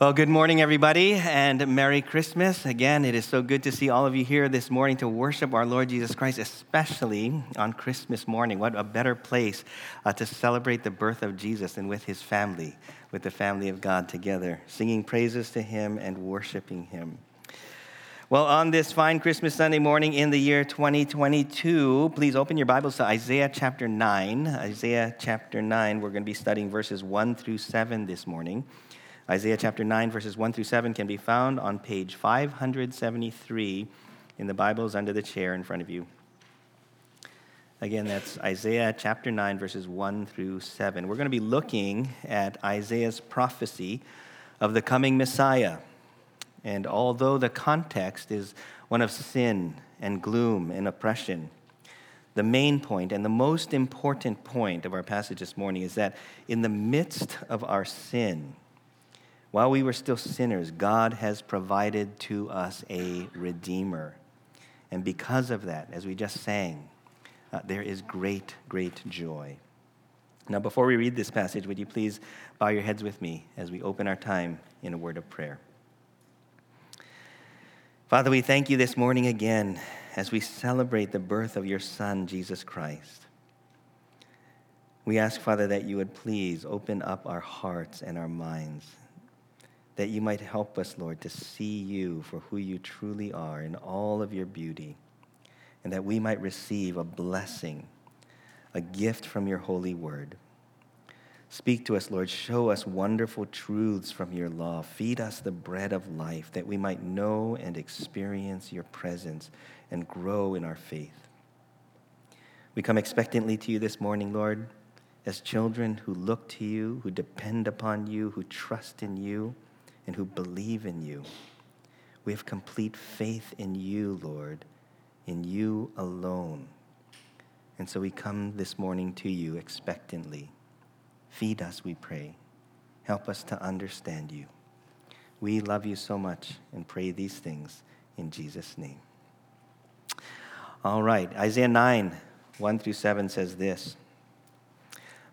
Well, good morning, everybody, and Merry Christmas. Again, it is so good to see all of you here this morning to worship our Lord Jesus Christ, especially on Christmas morning. What a better place to celebrate the birth of Jesus than with his family, with the family of God together, singing praises to him and worshiping him. Well, on this fine Christmas Sunday morning in the year 2022, please open your Bibles to Isaiah chapter 9. Isaiah chapter 9, we're going to be studying verses 1 through 7 this morning. Isaiah chapter 9, verses 1 through 7 can be found on page 573 in the Bibles under the chair in front of you. Again, that's Isaiah chapter 9, verses 1 through 7. We're going to be looking at Isaiah's prophecy of the coming Messiah. And although the context is one of sin and gloom and oppression, the main point and the most important point of our passage this morning is that in the midst of our sin, while we were still sinners, God has provided to us a Redeemer. And because of that, as we just sang, there is great, great joy. Now, before we read this passage, would you please bow your heads with me as we open our time in a word of prayer. Father, we thank you this morning again as we celebrate the birth of your Son, Jesus Christ. We ask, Father, that you would please open up our hearts and our minds, that you might help us, Lord, to see you for who you truly are in all of your beauty, and that we might receive a blessing, a gift from your holy word. Speak to us, Lord. Show us wonderful truths from your law. Feed us the bread of life, that we might know and experience your presence and grow in our faith. We come expectantly to you this morning, Lord, as children who look to you, who depend upon you, who trust in you, and who believe in you. We have complete faith in you, Lord, in you alone. And so we come this morning to you expectantly. Feed us, we pray. Help us to understand you. We love you so much and pray these things in Jesus' name. All right, Isaiah 9, 1 through 7 says this: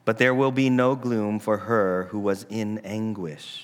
"But there will be no gloom for her who was in anguish.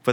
For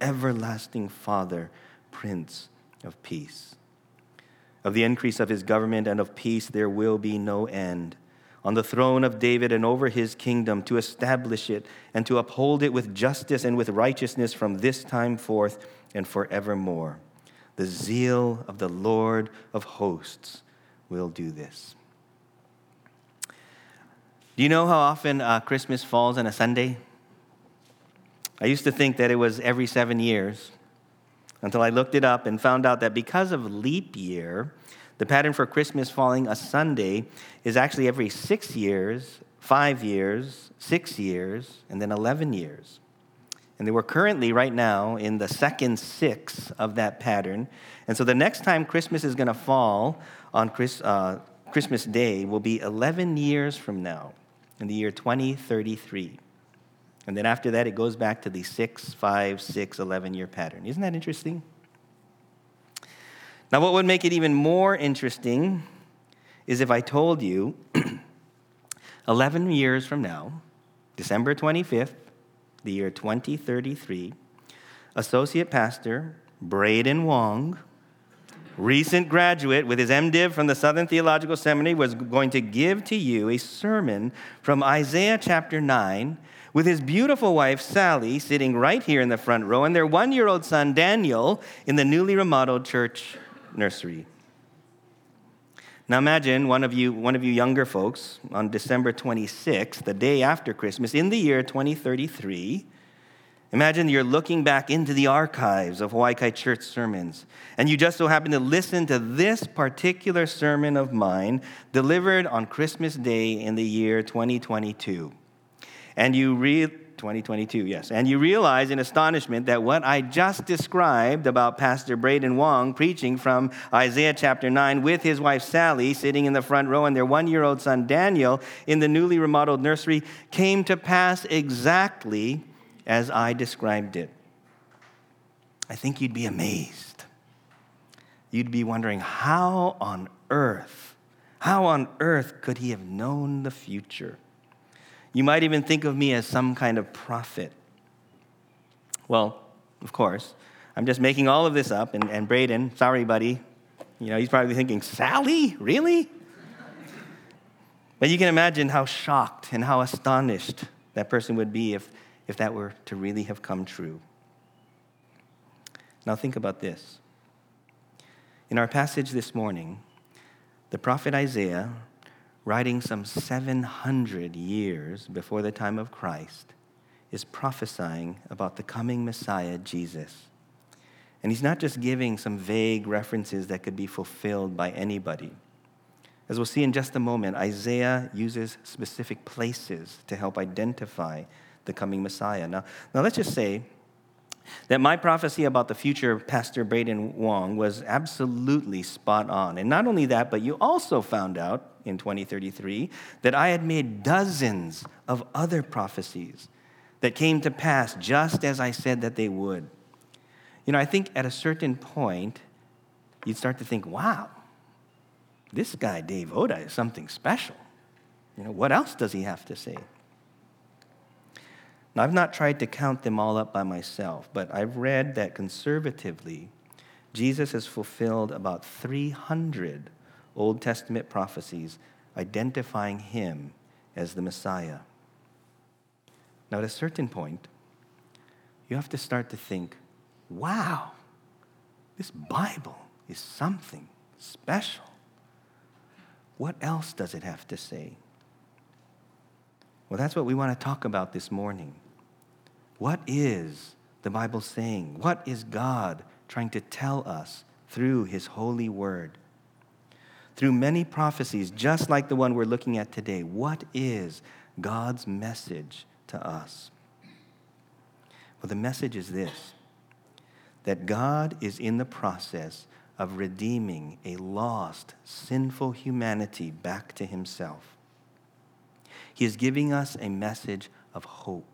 Everlasting Father, Prince of Peace. Of the increase of his government and of peace there will be no end, on the throne of David and over his kingdom, to establish it and to uphold it with justice and with righteousness from this time forth and forevermore. The zeal of the Lord of hosts will do this." Do you know how often Christmas falls on a Sunday? I used to think that it was every 7 years, until I looked it up and found out that because of leap year, the pattern for Christmas falling a Sunday is actually every 6 years, 5 years, 6 years, and then 11 years. And they were currently right now in the second six of that pattern. And so the next time Christmas is going to fall on Christmas Day will be 11 years from now, in the year 2033. And then after that, it goes back to the 6, 5, 6, 11-year pattern. Isn't that interesting? Now, what would make it even more interesting is if I told you 11 years from now, December 25th, the year 2033, Associate Pastor Braden Wong, recent graduate with his MDiv from the Southern Theological Seminary, was going to give to you a sermon from Isaiah chapter 9, with his beautiful wife, Sally, sitting right here in the front row, and their one-year-old son, Daniel, in the newly remodeled church nursery. Now imagine one of you younger folks on December 26th, the day after Christmas, in the year 2033, imagine you're looking back into the archives of Hawaii Kai Church sermons, and you just so happen to listen to this particular sermon of mine delivered on Christmas Day in the year 2022. And 2022, yes. And you realize in astonishment that what I just described about Pastor Braden Wong preaching from Isaiah chapter 9 with his wife Sally sitting in the front row and their one-year-old son Daniel in the newly remodeled nursery came to pass exactly as I described it. I think you'd be amazed. You'd be wondering, how on earth could he have known the future? You might even think of me as some kind of prophet. Well, of course, I'm just making all of this up, and Braden, sorry, buddy. You know, he's probably thinking, Sally? Really? But you can imagine how shocked and how astonished that person would be if that were to really have come true. Now think about this. In our passage this morning, the prophet Isaiah, writing some 700 years before the time of Christ, is prophesying about the coming Messiah, Jesus. And he's not just giving some vague references that could be fulfilled by anybody. As we'll see in just a moment, Isaiah uses specific places to help identify the coming Messiah. Now let's just say that my prophecy about the future of Pastor Braden Wong was absolutely spot on. And not only that, but you also found out in 2033 that I had made dozens of other prophecies that came to pass just as I said that they would. You know, I think at a certain point, you'd start to think, wow, this guy Dave Oda is something special. You know, what else does he have to say? Now, I've not tried to count them all up by myself, but I've read that conservatively, Jesus has fulfilled about 300 Old Testament prophecies identifying him as the Messiah. Now, at a certain point, you have to start to think, wow, this Bible is something special. What else does it have to say? Well, that's what we want to talk about this morning. What is the Bible saying? What is God trying to tell us through his holy word? Through many prophecies, just like the one we're looking at today, what is God's message to us? Well, the message is this, that God is in the process of redeeming a lost, sinful humanity back to himself. He is giving us a message of hope,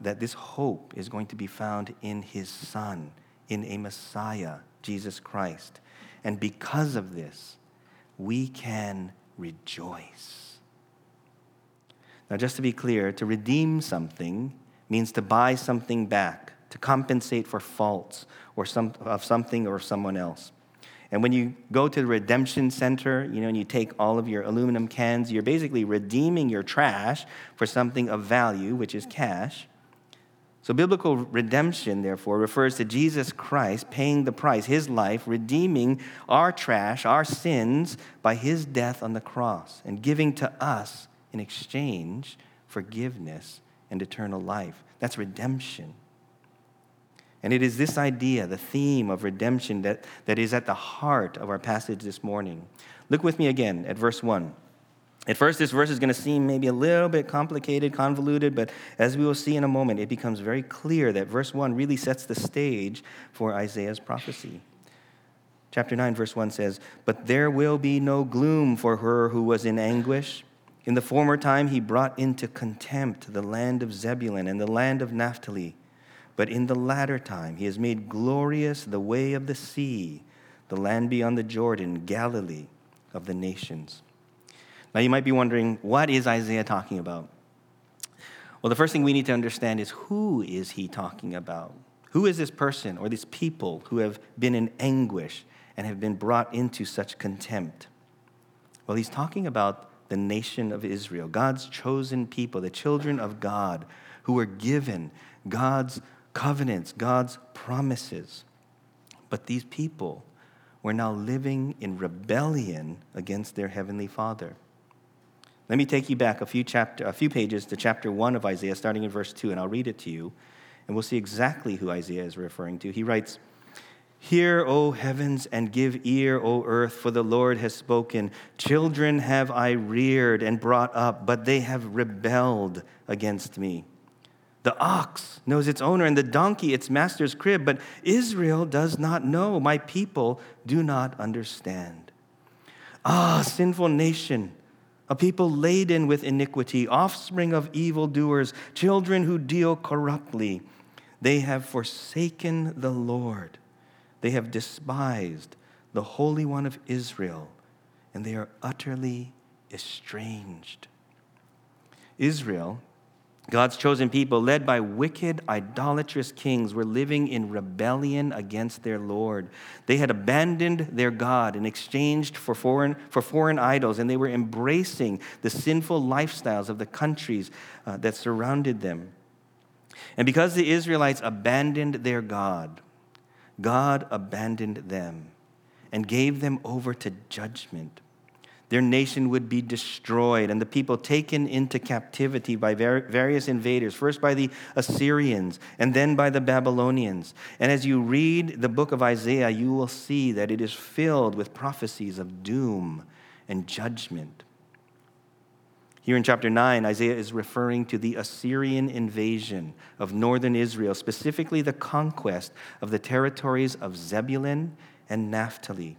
that this hope is going to be found in his Son, in a Messiah, Jesus Christ. And because of this, we can rejoice. Now, just to be clear, to redeem something means to buy something back, to compensate for faults or something or someone else. And when you go to the redemption center, you know, and you take all of your aluminum cans, you're basically redeeming your trash for something of value, which is cash. So biblical redemption, therefore, refers to Jesus Christ paying the price, his life, redeeming our trash, our sins, by his death on the cross and giving to us in exchange forgiveness and eternal life. That's redemption. And it is this idea, the theme of redemption, that is at the heart of our passage this morning. Look with me again at verse 1. At first, this verse is going to seem maybe a little bit complicated, convoluted, but as we will see in a moment, it becomes very clear that verse 1 really sets the stage for Isaiah's prophecy. Chapter 9, verse 1 says, "But there will be no gloom for her who was in anguish. In the former time, he brought into contempt the land of Zebulun and the land of Naphtali. But in the latter time, he has made glorious the way of the sea, the land beyond the Jordan, Galilee of the nations." Now, you might be wondering, what is Isaiah talking about? Well, the first thing we need to understand is, who is he talking about? Who is this person or these people who have been in anguish and have been brought into such contempt? Well, he's talking about the nation of Israel, God's chosen people, the children of God who were given God's covenants, God's promises. But these people were now living in rebellion against their heavenly Father. Let me take you back a few pages to chapter 1 of Isaiah, starting in verse 2, and I'll read it to you, and we'll see exactly who Isaiah is referring to. He writes, "Hear, O heavens, and give ear, O earth, for the Lord has spoken. Children have I reared and brought up, but they have rebelled against me. The ox knows its owner, and the donkey its master's crib, but Israel does not know. My people do not understand. Ah, sinful nation, a people laden with iniquity, offspring of evildoers, children who deal corruptly. They have forsaken the Lord. They have despised the Holy One of Israel, and they are utterly estranged." Israel, God's chosen people, led by wicked, idolatrous kings, were living in rebellion against their Lord. They had abandoned their God and exchanged for foreign idols, and they were embracing the sinful lifestyles of the countries that surrounded them. And because the Israelites abandoned their God, God abandoned them and gave them over to judgment. Their nation would be destroyed and the people taken into captivity by various invaders, first by the Assyrians and then by the Babylonians. And as you read the book of Isaiah, you will see that it is filled with prophecies of doom and judgment. Here in chapter 9, Isaiah is referring to the Assyrian invasion of northern Israel, specifically the conquest of the territories of Zebulun and Naphtali.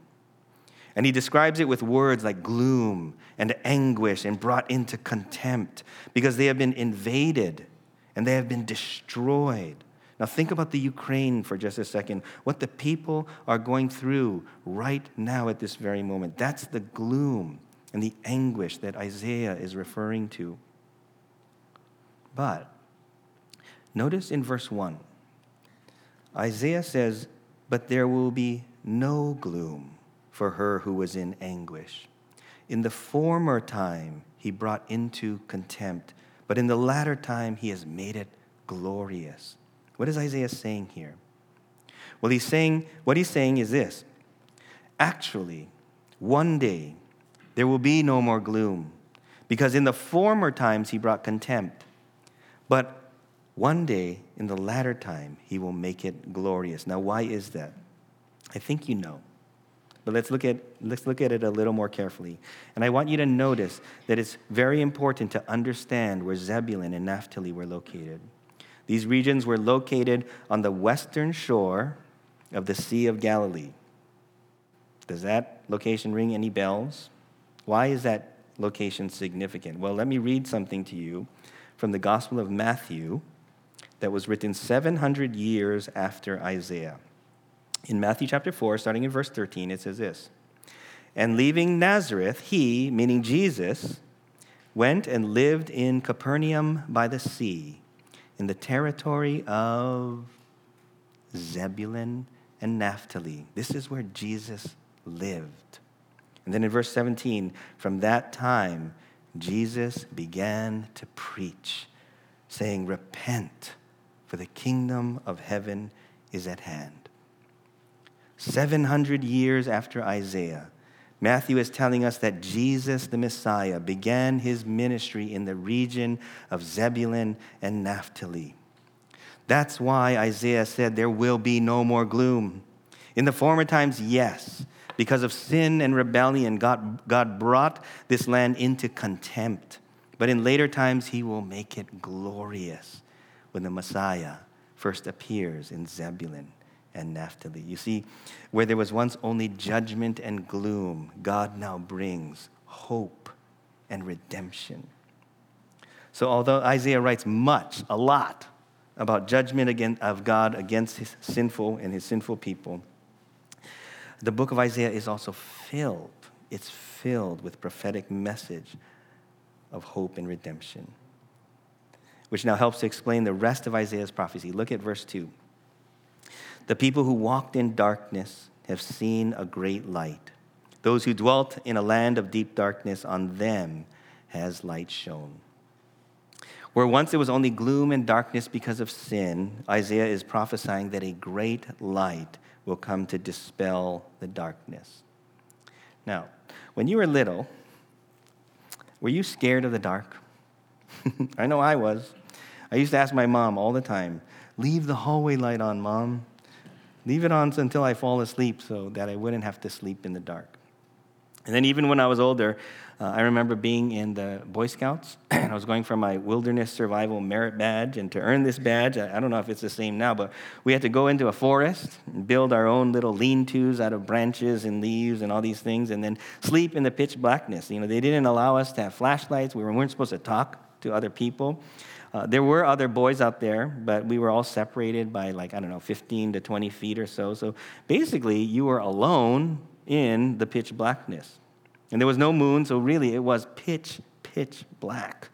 And he describes it with words like gloom and anguish and brought into contempt because they have been invaded and they have been destroyed. Now think about the Ukraine for just a second, what the people are going through right now at this very moment. That's the gloom and the anguish that Isaiah is referring to. But notice in verse 1, Isaiah says, "But there will be no gloom for her who was in anguish. In the former time he brought into contempt, but in the latter time he has made it glorious." What is Isaiah saying here? Well, what he's saying is this. Actually, one day there will be no more gloom, because in the former times he brought contempt, but one day in the latter time he will make it glorious. Now, why is that? I think you know. But let's look at it a little more carefully. And I want you to notice that it's very important to understand where Zebulun and Naphtali were located. These regions were located on the western shore of the Sea of Galilee. Does that location ring any bells? Why is that location significant? Well, let me read something to you from the Gospel of Matthew that was written 700 years after Isaiah. In Matthew chapter 4, starting in verse 13, it says this, "And leaving Nazareth, he," meaning Jesus, "went and lived in Capernaum by the sea, in the territory of Zebulun and Naphtali." This is where Jesus lived. And then in verse 17, "From that time, Jesus began to preach, saying, 'Repent, for the kingdom of heaven is at hand.'" 700 years after Isaiah, Matthew is telling us that Jesus, the Messiah, began his ministry in the region of Zebulun and Naphtali. That's why Isaiah said there will be no more gloom. In the former times, yes, because of sin and rebellion, God brought this land into contempt. But in later times, he will make it glorious when the Messiah first appears in Zebulun and Naphtali. You see, where there was once only judgment and gloom, God now brings hope and redemption. So although Isaiah writes a lot about judgment of God against his sinful people, the book of Isaiah is also filled with prophetic message of hope and redemption, which now helps to explain the rest of Isaiah's prophecy. Look at verse 2. "The people who walked in darkness have seen a great light. Those who dwelt in a land of deep darkness, on them has light shone. Where once it was only gloom and darkness because of sin, Isaiah is prophesying that a great light will come to dispel the darkness. Now, when you were little, were you scared of the dark? I know I was. I used to ask my mom all the time, leave the hallway light on, Mom. Leave it on until I fall asleep so that I wouldn't have to sleep in the dark. And then even when I was older, I remember being in the Boy Scouts, and I was going for my Wilderness Survival Merit Badge, and to earn this badge, I don't know if it's the same now, but we had to go into a forest and build our own little lean-tos out of branches and leaves and all these things, and then sleep in the pitch blackness. You know, they didn't allow us to have flashlights. We weren't supposed to talk to other people. There were other boys out there, but we were all separated by 15 to 20 feet or so. So basically, you were alone in the pitch blackness. And there was no moon, so really it was pitch black.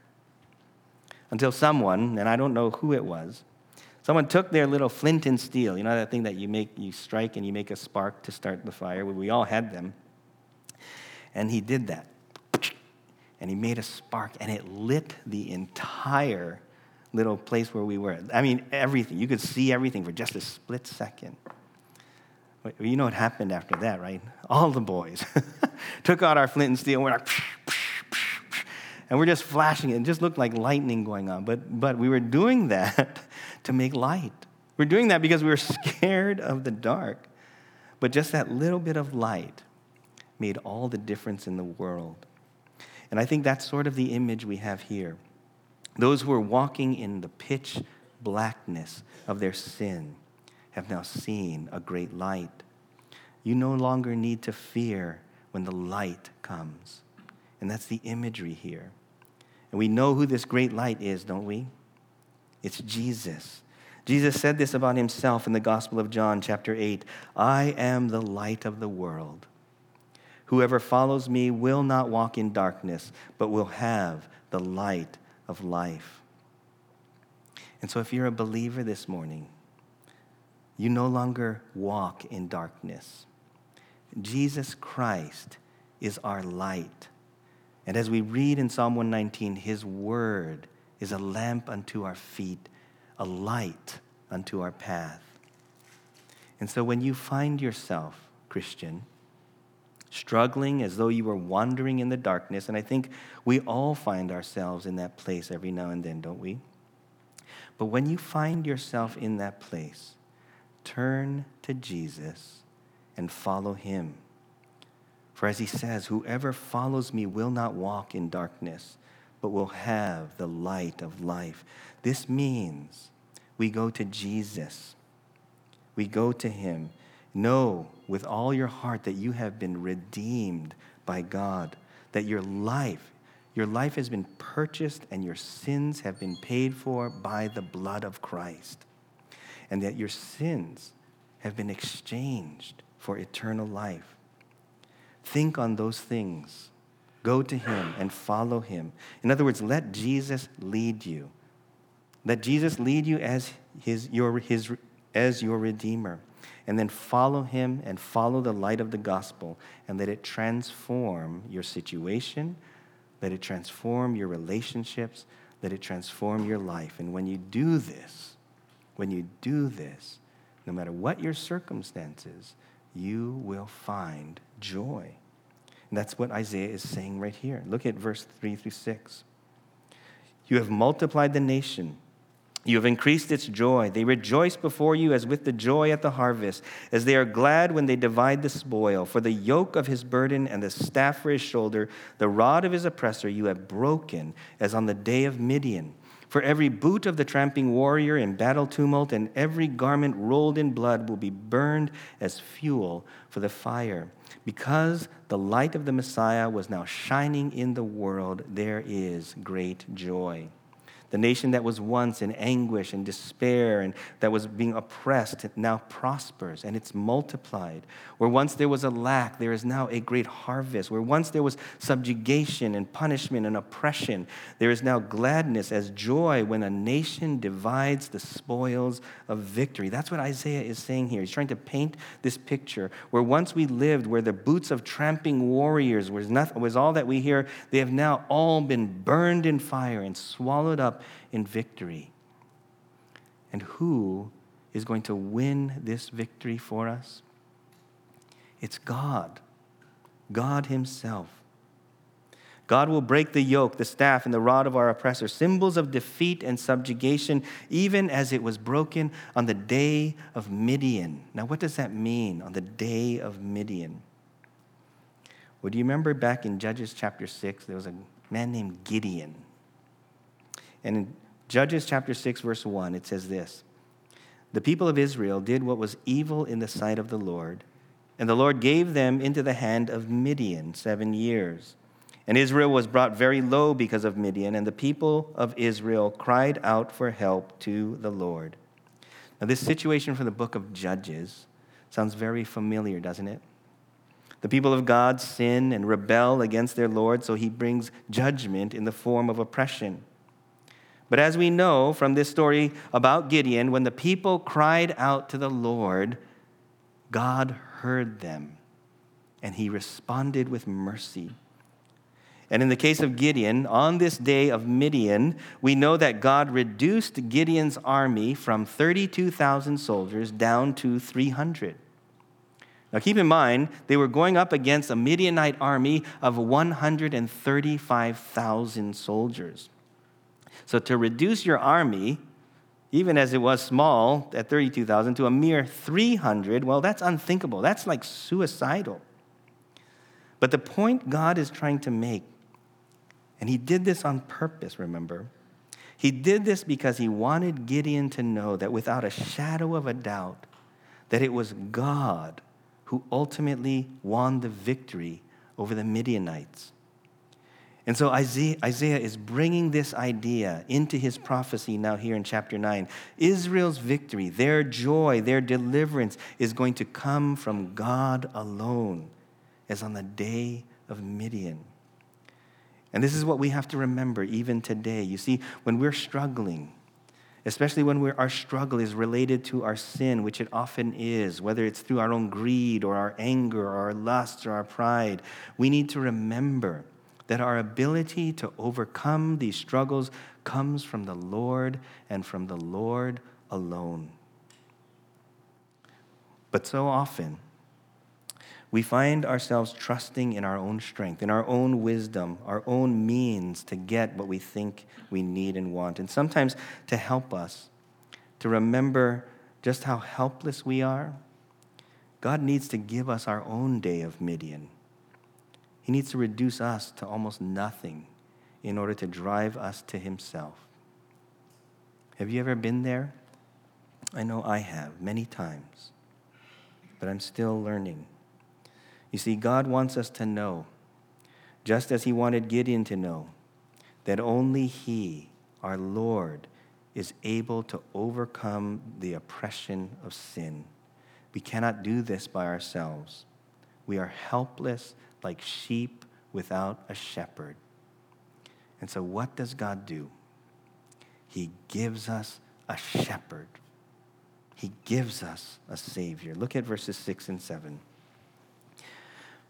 Until someone, and I don't know who it was, someone took their little flint and steel, you know that thing that you strike and you make a spark to start the fire? We all had them. And he did that. And he made a spark, and it lit the entire little place where we were. I mean, everything. You could see everything for just a split second. You know what happened after that, right? All the boys took out our flint and steel, and we're like, psh, psh, psh, psh, and we're just flashing it. It just looked like lightning going on. But we were doing that to make light. We're doing that because we were scared of the dark. But just that little bit of light made all the difference in the world. And I think that's sort of the image we have here. Those who are walking in the pitch blackness of their sin have now seen a great light. You no longer need to fear when the light comes. And that's the imagery here. And we know who this great light is, don't we? It's Jesus. Jesus said this about himself in the Gospel of John, chapter 8. I am the light of the world. Whoever follows me will not walk in darkness, but will have the light of life. And so if you're a believer this morning, you no longer walk in darkness. Jesus Christ is our light. And as we read in Psalm 119, his word is a lamp unto our feet, a light unto our path. And so when you find yourself, Christian, struggling as though you were wandering in the darkness, and I think we all find ourselves in that place every now and then, don't we? But when you find yourself in that place, turn to Jesus and follow him. For as he says, whoever follows me will not walk in darkness, but will have the light of life. This means we go to Jesus. We go to him. Know with all your heart that you have been redeemed by God, that your life has been purchased and your sins have been paid for by the blood of Christ. And that your sins have been exchanged for eternal life. Think on those things. Go to him and follow him. In other words, let Jesus lead you. Let Jesus lead you as your Redeemer. And then follow him and follow the light of the gospel and let it transform your situation, let it transform your relationships, let it transform your life. And when you do this, no matter what your circumstances, you will find joy. And that's what Isaiah is saying right here. Look at verse 3-6. You have multiplied the nation. You have increased its joy. They rejoice before you as with the joy at the harvest, as they are glad when they divide the spoil. For the yoke of his burden and the staff for his shoulder, the rod of his oppressor you have broken, as on the day of Midian. For every boot of the tramping warrior in battle tumult and every garment rolled in blood will be burned as fuel for the fire. Because the light of the Messiah was now shining in the world, there is great joy. The nation that was once in anguish and despair and that was being oppressed now prospers and it's multiplied. Where once there was a lack, there is now a great harvest. Where once there was subjugation and punishment and oppression, there is now gladness as joy when a nation divides the spoils of victory. That's what Isaiah is saying here. He's trying to paint this picture where once we lived, where the boots of tramping warriors was all that we hear, they have now all been burned in fire and swallowed up in victory. And who is going to win this victory for us? It's God, God Himself. God will break the yoke, the staff, and the rod of our oppressor, symbols of defeat and subjugation, even as it was broken on the day of Midian. Now, what does that mean, on the day of Midian? Well, do you remember back in Judges chapter 6, there was a man named Gideon. And in Judges chapter 6, verse 1, it says this: "The people of Israel did what was evil in the sight of the Lord, and the Lord gave them into the hand of Midian 7 years. And Israel was brought very low because of Midian, and the people of Israel cried out for help to the Lord." Now, this situation from the book of Judges sounds very familiar, doesn't it? The people of God sin and rebel against their Lord, so He brings judgment in the form of oppression. But as we know from this story about Gideon, when the people cried out to the Lord, God heard them, and He responded with mercy. And in the case of Gideon, on this day of Midian, we know that God reduced Gideon's army from 32,000 soldiers down to 300. Now keep in mind, they were going up against a Midianite army of 135,000 soldiers. So to reduce your army, even as it was small at 32,000, to a mere 300, well, that's unthinkable. That's like suicidal. But the point God is trying to make, and He did this on purpose, remember. He did this because He wanted Gideon to know that without a shadow of a doubt, that it was God who ultimately won the victory over the Midianites. And so Isaiah is bringing this idea into his prophecy now here in chapter 9. Israel's victory, their joy, their deliverance is going to come from God alone, as on the day of Midian. And this is what we have to remember even today. You see, when we're struggling, especially when our struggle is related to our sin, which it often is, whether it's through our own greed or our anger or our lust or our pride, we need to remember that our ability to overcome these struggles comes from the Lord and from the Lord alone. But so often, we find ourselves trusting in our own strength, in our own wisdom, our own means to get what we think we need and want. And sometimes to help us to remember just how helpless we are, God needs to give us our own day of Midian. He needs to reduce us to almost nothing in order to drive us to Himself. Have you ever been there? I know I have, many times, but I'm still learning. You see, God wants us to know, just as He wanted Gideon to know, that only He, our Lord, is able to overcome the oppression of sin. We cannot do this by ourselves. We are helpless like sheep without a shepherd. And so what does God do? He gives us a shepherd. He gives us a Savior. Look at verses 6 and 7.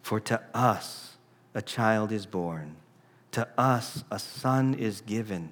"For to us a child is born, to us a son is given,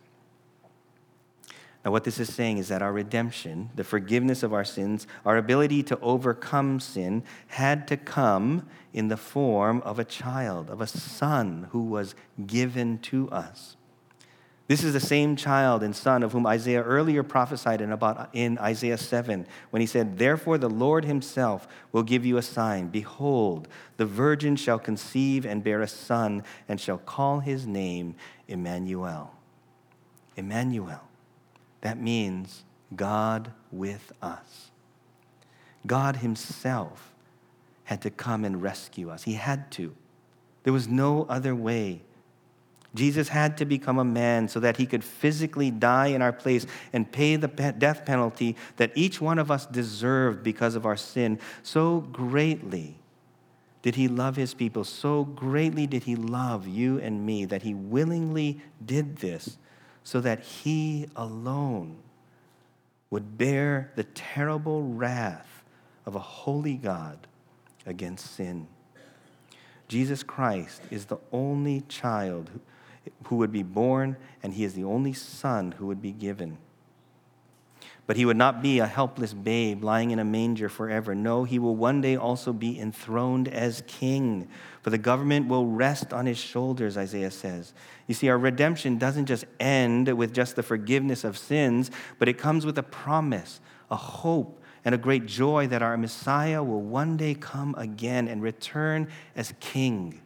Now, what this is saying is that our redemption, the forgiveness of our sins, our ability to overcome sin, had to come in the form of a child, of a son who was given to us. This is the same child and son of whom Isaiah earlier prophesied in Isaiah 7 when he said, "Therefore the Lord himself will give you a sign. Behold, the virgin shall conceive and bear a son and shall call his name Emmanuel." Emmanuel. That means God with us. God himself had to come and rescue us. He had to. There was no other way. Jesus had to become a man so that he could physically die in our place and pay the death penalty that each one of us deserved because of our sin. So greatly did he love his people. So greatly did he love you and me that he willingly did this so that he alone would bear the terrible wrath of a holy God against sin. Jesus Christ is the only child who would be born, and he is the only son who would be given. But he would not be a helpless babe lying in a manger forever. No, he will one day also be enthroned as king, for the government will rest on his shoulders, Isaiah says. You see, our redemption doesn't just end with just the forgiveness of sins, but it comes with a promise, a hope, and a great joy that our Messiah will one day come again and return as king.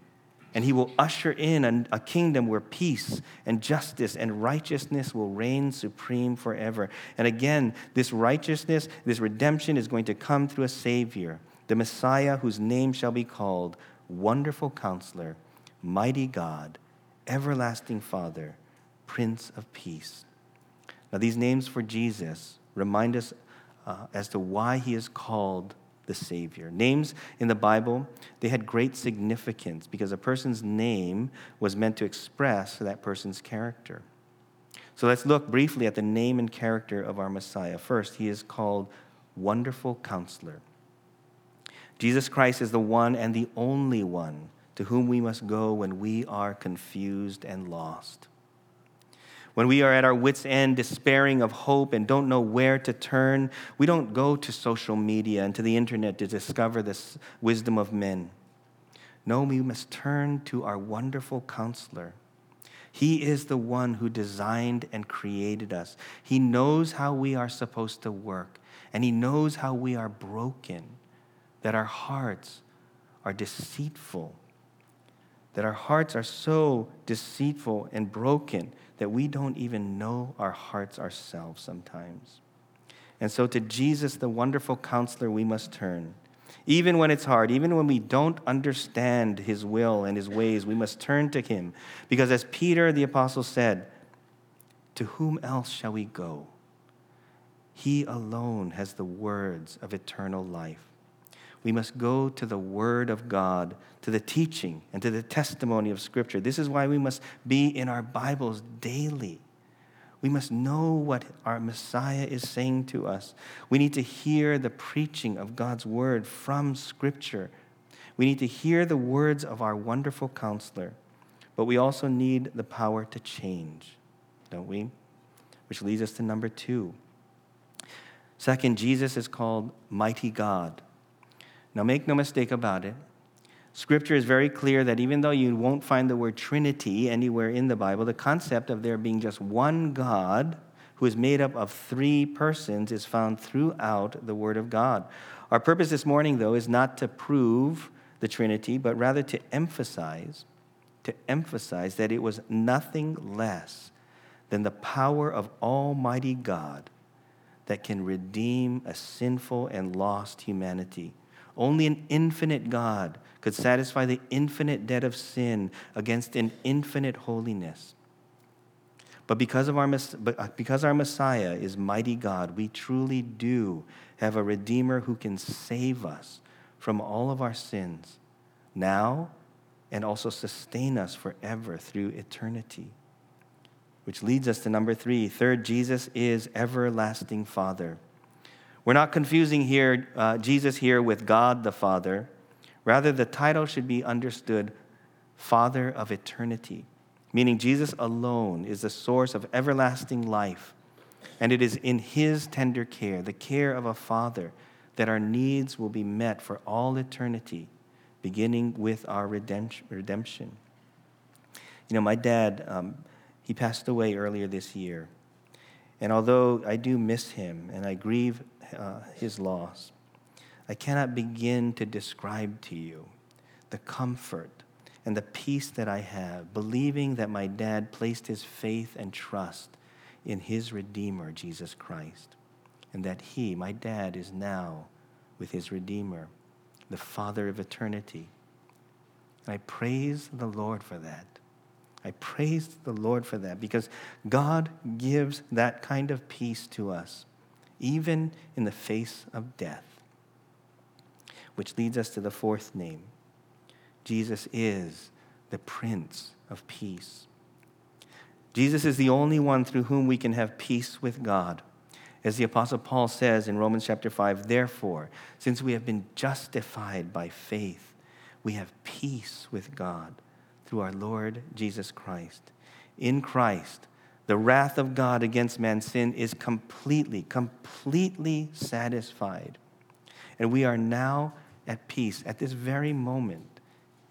And he will usher in a kingdom where peace and justice and righteousness will reign supreme forever. And again, this righteousness, this redemption is going to come through a Savior, the Messiah whose name shall be called Wonderful Counselor, Mighty God, Everlasting Father, Prince of Peace. Now these names for Jesus remind us as to why he is called the Savior. Names in the Bible, they had great significance because a person's name was meant to express that person's character. So let's look briefly at the name and character of our Messiah. First, he is called Wonderful Counselor. Jesus Christ is the one and the only one to whom we must go when we are confused and lost. When we are at our wits' end, despairing of hope and don't know where to turn, we don't go to social media and to the internet to discover this wisdom of men. No, we must turn to our Wonderful Counselor. He is the one who designed and created us. He knows how we are supposed to work, and he knows how we are broken, that our hearts are deceitful, that our hearts are so deceitful and broken that we don't even know our hearts ourselves sometimes. And so to Jesus, the Wonderful Counselor, we must turn. Even when it's hard, even when we don't understand his will and his ways, we must turn to him. Because as Peter the Apostle said, "To whom else shall we go? He alone has the words of eternal life." We must go to the Word of God, to the teaching, and to the testimony of Scripture. This is why we must be in our Bibles daily. We must know what our Messiah is saying to us. We need to hear the preaching of God's Word from Scripture. We need to hear the words of our Wonderful Counselor. But we also need the power to change, don't we? Which leads us to number 2. Second, Jesus is called Mighty God. Now, make no mistake about it. Scripture is very clear that even though you won't find the word Trinity anywhere in the Bible, the concept of there being just one God who is made up of 3 persons is found throughout the Word of God. Our purpose this morning, though, is not to prove the Trinity, but rather to emphasize that it was nothing less than the power of Almighty God that can redeem a sinful and lost humanity. Only an infinite God could satisfy the infinite debt of sin against an infinite holiness. But because our Messiah is Mighty God, we truly do have a Redeemer who can save us from all of our sins now and also sustain us forever through eternity. Which leads us to number 3. Third, Jesus is Everlasting Father. We're not confusing here Jesus here with God the Father. Rather, the title should be understood Father of Eternity, meaning Jesus alone is the source of everlasting life, and it is in his tender care, the care of a father, that our needs will be met for all eternity, beginning with our redemption. You know, my dad, He passed away earlier this year. And although I do miss him and I grieve his loss, I cannot begin to describe to you the comfort and the peace that I have, believing that my dad placed his faith and trust in his Redeemer, Jesus Christ, and that he, my dad, is now with his Redeemer, the Father of eternity. And I praise the Lord for that. I praise the Lord for that, because God gives that kind of peace to us, even in the face of death. Which leads us to the fourth name. Jesus is the Prince of Peace. Jesus is the only one through whom we can have peace with God. As the Apostle Paul says in Romans chapter 5, therefore, since we have been justified by faith, we have peace with God through our Lord Jesus Christ. In Christ, the wrath of God against man's sin is completely satisfied. And we are now at peace. At this very moment,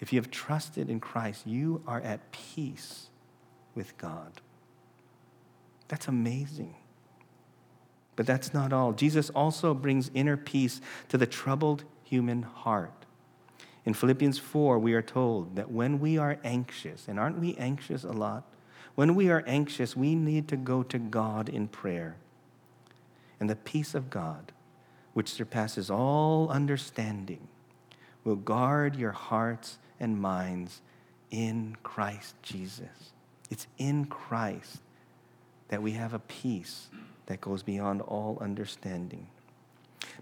if you have trusted in Christ, you are at peace with God. That's amazing. But that's not all. Jesus also brings inner peace to the troubled human heart. In Philippians 4, we are told that when we are anxious, and aren't we anxious a lot? When we are anxious, we need to go to God in prayer. And the peace of God, which surpasses all understanding, will guard your hearts and minds in Christ Jesus. It's in Christ that we have a peace that goes beyond all understanding.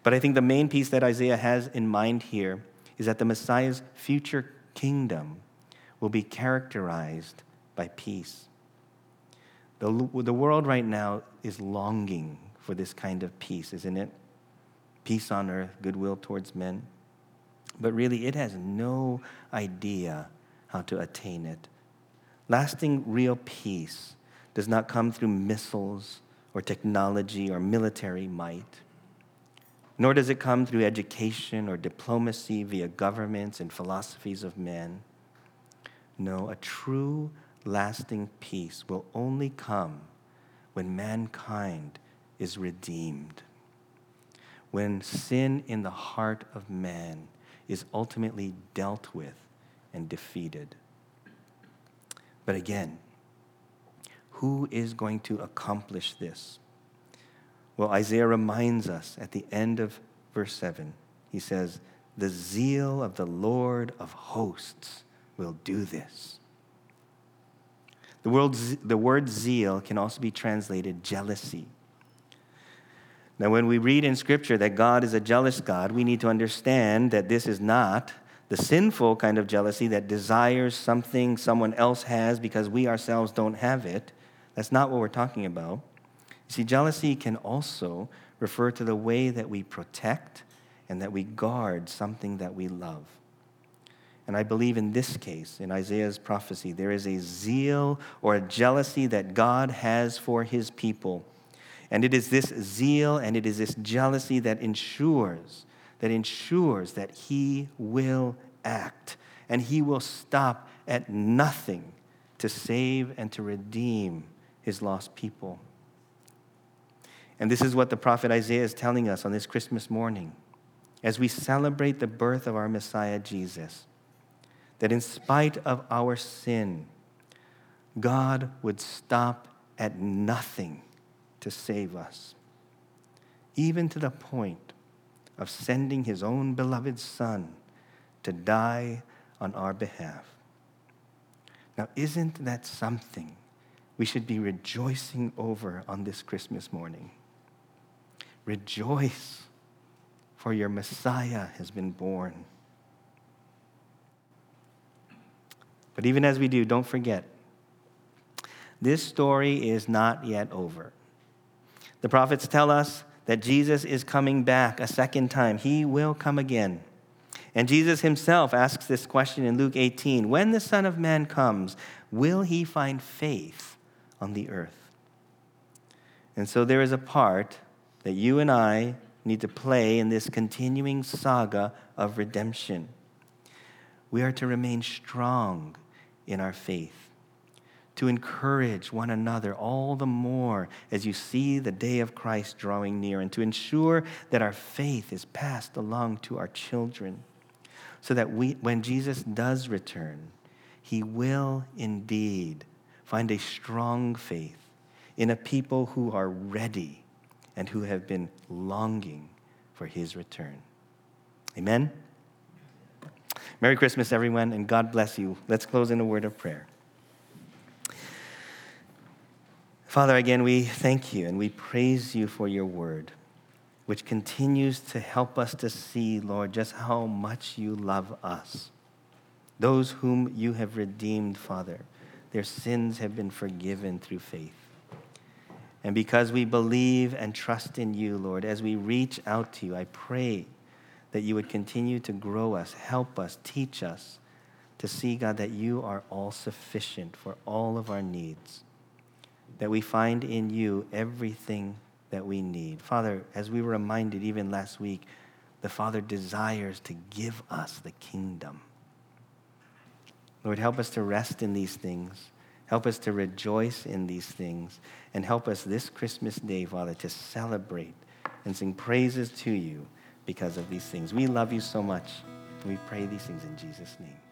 But I think the main peace that Isaiah has in mind here is that the Messiah's future kingdom will be characterized by peace. The world right now is longing for this kind of peace, isn't it? Peace on earth, goodwill towards men. But really, it has no idea how to attain it. Lasting real peace does not come through missiles or technology or military might, nor does it come through education or diplomacy via governments and philosophies of men. No, a true, lasting peace will only come when mankind is redeemed, when sin in the heart of man is ultimately dealt with and defeated. But again, who is going to accomplish this? Well, Isaiah reminds us at the end of verse 7. He says, the zeal of the Lord of hosts will do this. The word zeal can also be translated jealousy. Now, when we read in Scripture that God is a jealous God, we need to understand that this is not the sinful kind of jealousy that desires something someone else has because we ourselves don't have it. That's not what we're talking about. You see, jealousy can also refer to the way that we protect and that we guard something that we love. And I believe in this case, in Isaiah's prophecy, there is a zeal or a jealousy that God has for his people. And it is this zeal and it is this jealousy that ensures that he will act and he will stop at nothing to save and to redeem his lost people. And this is what the prophet Isaiah is telling us on this Christmas morning as we celebrate the birth of our Messiah Jesus, that in spite of our sin, God would stop at nothing to save us, even to the point of sending his own beloved Son to die on our behalf. Now, isn't that something we should be rejoicing over on this Christmas morning? Rejoice, for your Messiah has been born. But even as we do, don't forget, this story is not yet over. The prophets tell us that Jesus is coming back a second time. He will come again. And Jesus himself asks this question in Luke 18. When the Son of Man comes, will he find faith on the earth? And so there is a part that you and I need to play in this continuing saga of redemption. We are to remain strong in our faith, to encourage one another all the more as you see the day of Christ drawing near, and to ensure that our faith is passed along to our children, so that when Jesus does return, he will indeed find a strong faith in a people who are ready and who have been longing for his return. Amen? Merry Christmas, everyone, and God bless you. Let's close in a word of prayer. Father, again, we thank you and we praise you for your word, which continues to help us to see, Lord, just how much you love us. Those whom you have redeemed, Father, their sins have been forgiven through faith. And because we believe and trust in you, Lord, as we reach out to you, I pray that you would continue to grow us, help us, teach us to see, God, that you are all sufficient for all of our needs, that we find in you everything that we need. Father, as we were reminded even last week, the Father desires to give us the kingdom. Lord, help us to rest in these things. Help us to rejoice in these things, and help us this Christmas day, Father, to celebrate and sing praises to you because of these things. We love you so much. We pray these things in Jesus' name.